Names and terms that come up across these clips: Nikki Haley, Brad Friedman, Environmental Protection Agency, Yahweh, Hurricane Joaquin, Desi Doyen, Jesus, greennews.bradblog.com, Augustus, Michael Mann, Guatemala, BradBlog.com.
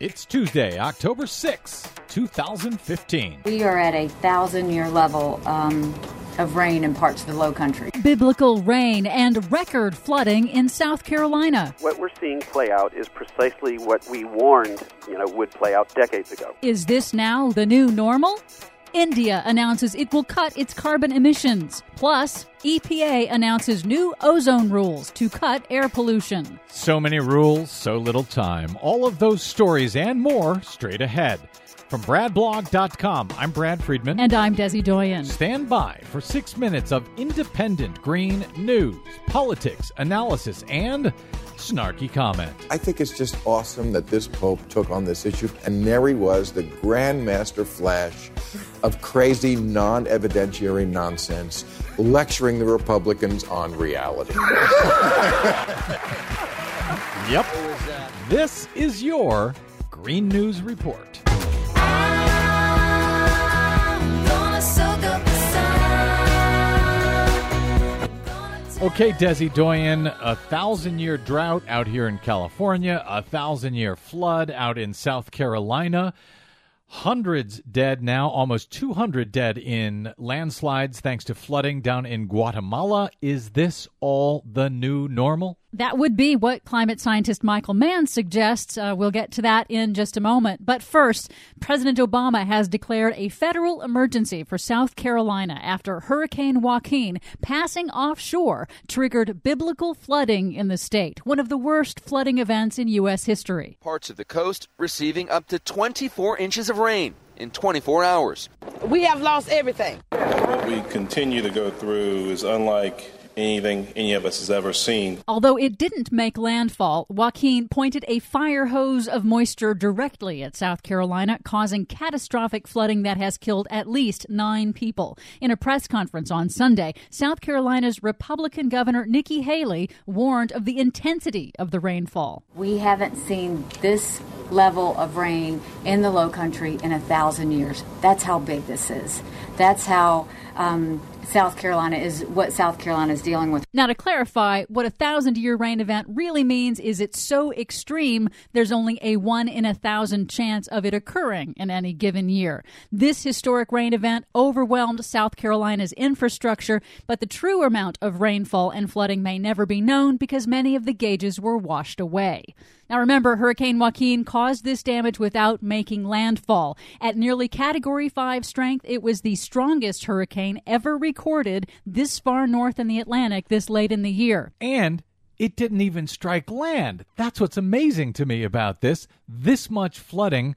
It's Tuesday, October 6, 2015. We are at a 1,000-year level of rain in parts of the low country. Biblical rain and record flooding in South Carolina. What we're seeing play out is precisely what we warned, would play out decades ago. Is this now the new normal? India announces it will cut its carbon emissions. Plus, EPA announces new ozone rules to cut air pollution. So many rules, so little time. All of those stories and more straight ahead. From BradBlog.com, I'm Brad Friedman. And I'm Desi Doyen. Stand by for 6 minutes of independent green news, politics, analysis, and snarky comment. I think it's just awesome that this Pope took on this issue. And there he was, the grandmaster flash of crazy, non-evidentiary nonsense, lecturing the Republicans on reality. Yep. This is your Green News Report. Okay, Desi Doyen, 1,000-year drought out here in California, 1,000-year flood out in South Carolina, hundreds dead now, almost 200 dead in landslides thanks to flooding down in Guatemala. Is this all the new normal? That would be what climate scientist Michael Mann suggests. We'll get to that in just a moment. But first, President Obama has declared a federal emergency for South Carolina after Hurricane Joaquin passing offshore triggered biblical flooding in the state, one of the worst flooding events in U.S. history. Parts of the coast receiving up to 24 inches of rain in 24 hours. We have lost everything. What we continue to go through is unlike anything any of us has ever seen. Although it didn't make landfall, Joaquin pointed a fire hose of moisture directly at South Carolina, causing catastrophic flooding that has killed at least 9 people. In a press conference on Sunday, South Carolina's Republican Governor Nikki Haley warned of the intensity of the rainfall. We haven't seen this level of rain in the Lowcountry in 1,000 years. That's how big this is. That's how South Carolina is dealing with. Now, to clarify, what a 1,000-year rain event really means is it's so extreme there's only a 1 in 1,000 chance of it occurring in any given year. This historic rain event overwhelmed South Carolina's infrastructure, but the true amount of rainfall and flooding may never be known because many of the gauges were washed away. Now, remember, Hurricane Joaquin caused this damage without making landfall. At nearly Category 5 strength, it was the strongest hurricane ever recorded this far north in the Atlantic this late in the year. And it didn't even strike land. That's what's amazing to me about this. This much flooding,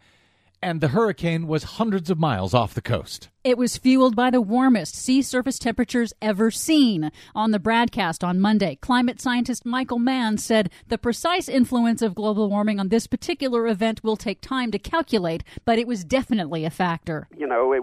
and the hurricane was hundreds of miles off the coast. It was fueled by the warmest sea surface temperatures ever seen. On the broadcast on Monday, climate scientist Michael Mann said the precise influence of global warming on this particular event will take time to calculate, but it was definitely a factor.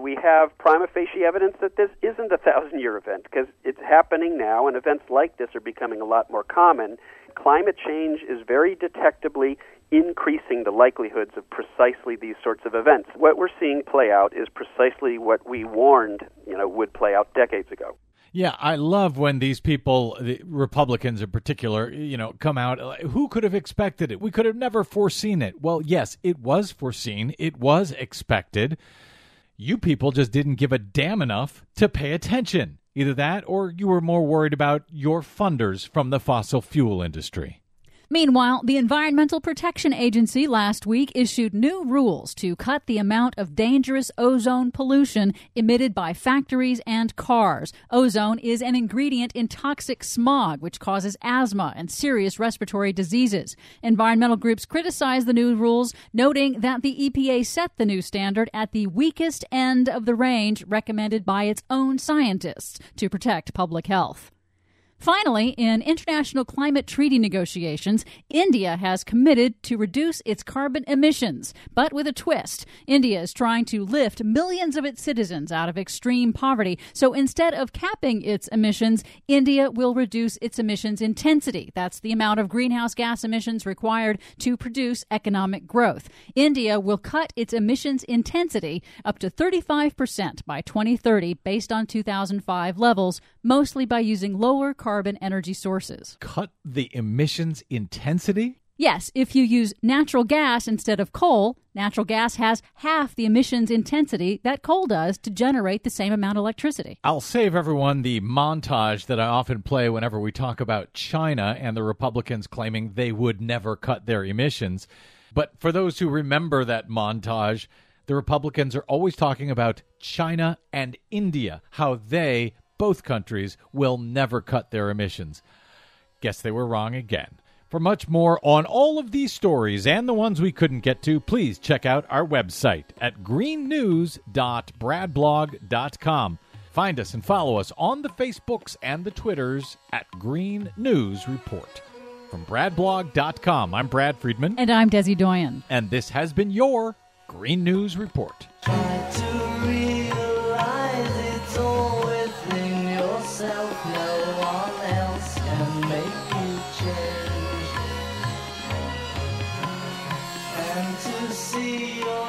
We have prima facie evidence that this isn't a 1,000-year event because it's happening now, and events like this are becoming a lot more common. Climate change is very detectably increasing the likelihoods of precisely these sorts of events. What we're seeing play out is precisely what we warned, would play out decades ago. Yeah, I love when these people, the Republicans in particular, come out. Who could have expected it? We could have never foreseen it. Well, yes, it was foreseen. It was expected. You people just didn't give a damn enough to pay attention. Either that or you were more worried about your funders from the fossil fuel industry. Meanwhile, the Environmental Protection Agency last week issued new rules to cut the amount of dangerous ozone pollution emitted by factories and cars. Ozone is an ingredient in toxic smog, which causes asthma and serious respiratory diseases. Environmental groups criticized the new rules, noting that the EPA set the new standard at the weakest end of the range recommended by its own scientists to protect public health. Finally, in international climate treaty negotiations, India has committed to reduce its carbon emissions, but with a twist. India is trying to lift millions of its citizens out of extreme poverty, so instead of capping its emissions, India will reduce its emissions intensity. That's the amount of greenhouse gas emissions required to produce economic growth. India will cut its emissions intensity up to 35% by 2030 based on 2005 levels, mostly by using lower carbon energy sources. Cut the emissions intensity? Yes, if you use natural gas instead of coal, natural gas has half the emissions intensity that coal does to generate the same amount of electricity. I'll save everyone the montage that I often play whenever we talk about China and the Republicans claiming they would never cut their emissions. But for those who remember that montage, the Republicans are always talking about China and India, how they, both countries, will never cut their emissions. Guess they were wrong again. For much more on all of these stories and the ones we couldn't get to, please check out our website at greennews.bradblog.com. Find us and follow us on the Facebooks and the Twitters at Green News Report. From BradBlog.com, I'm Brad Friedman. And I'm Desi Doyen. And this has been your Green News Report. Try to realize it's all within yourself, no one else can make you change. And to see your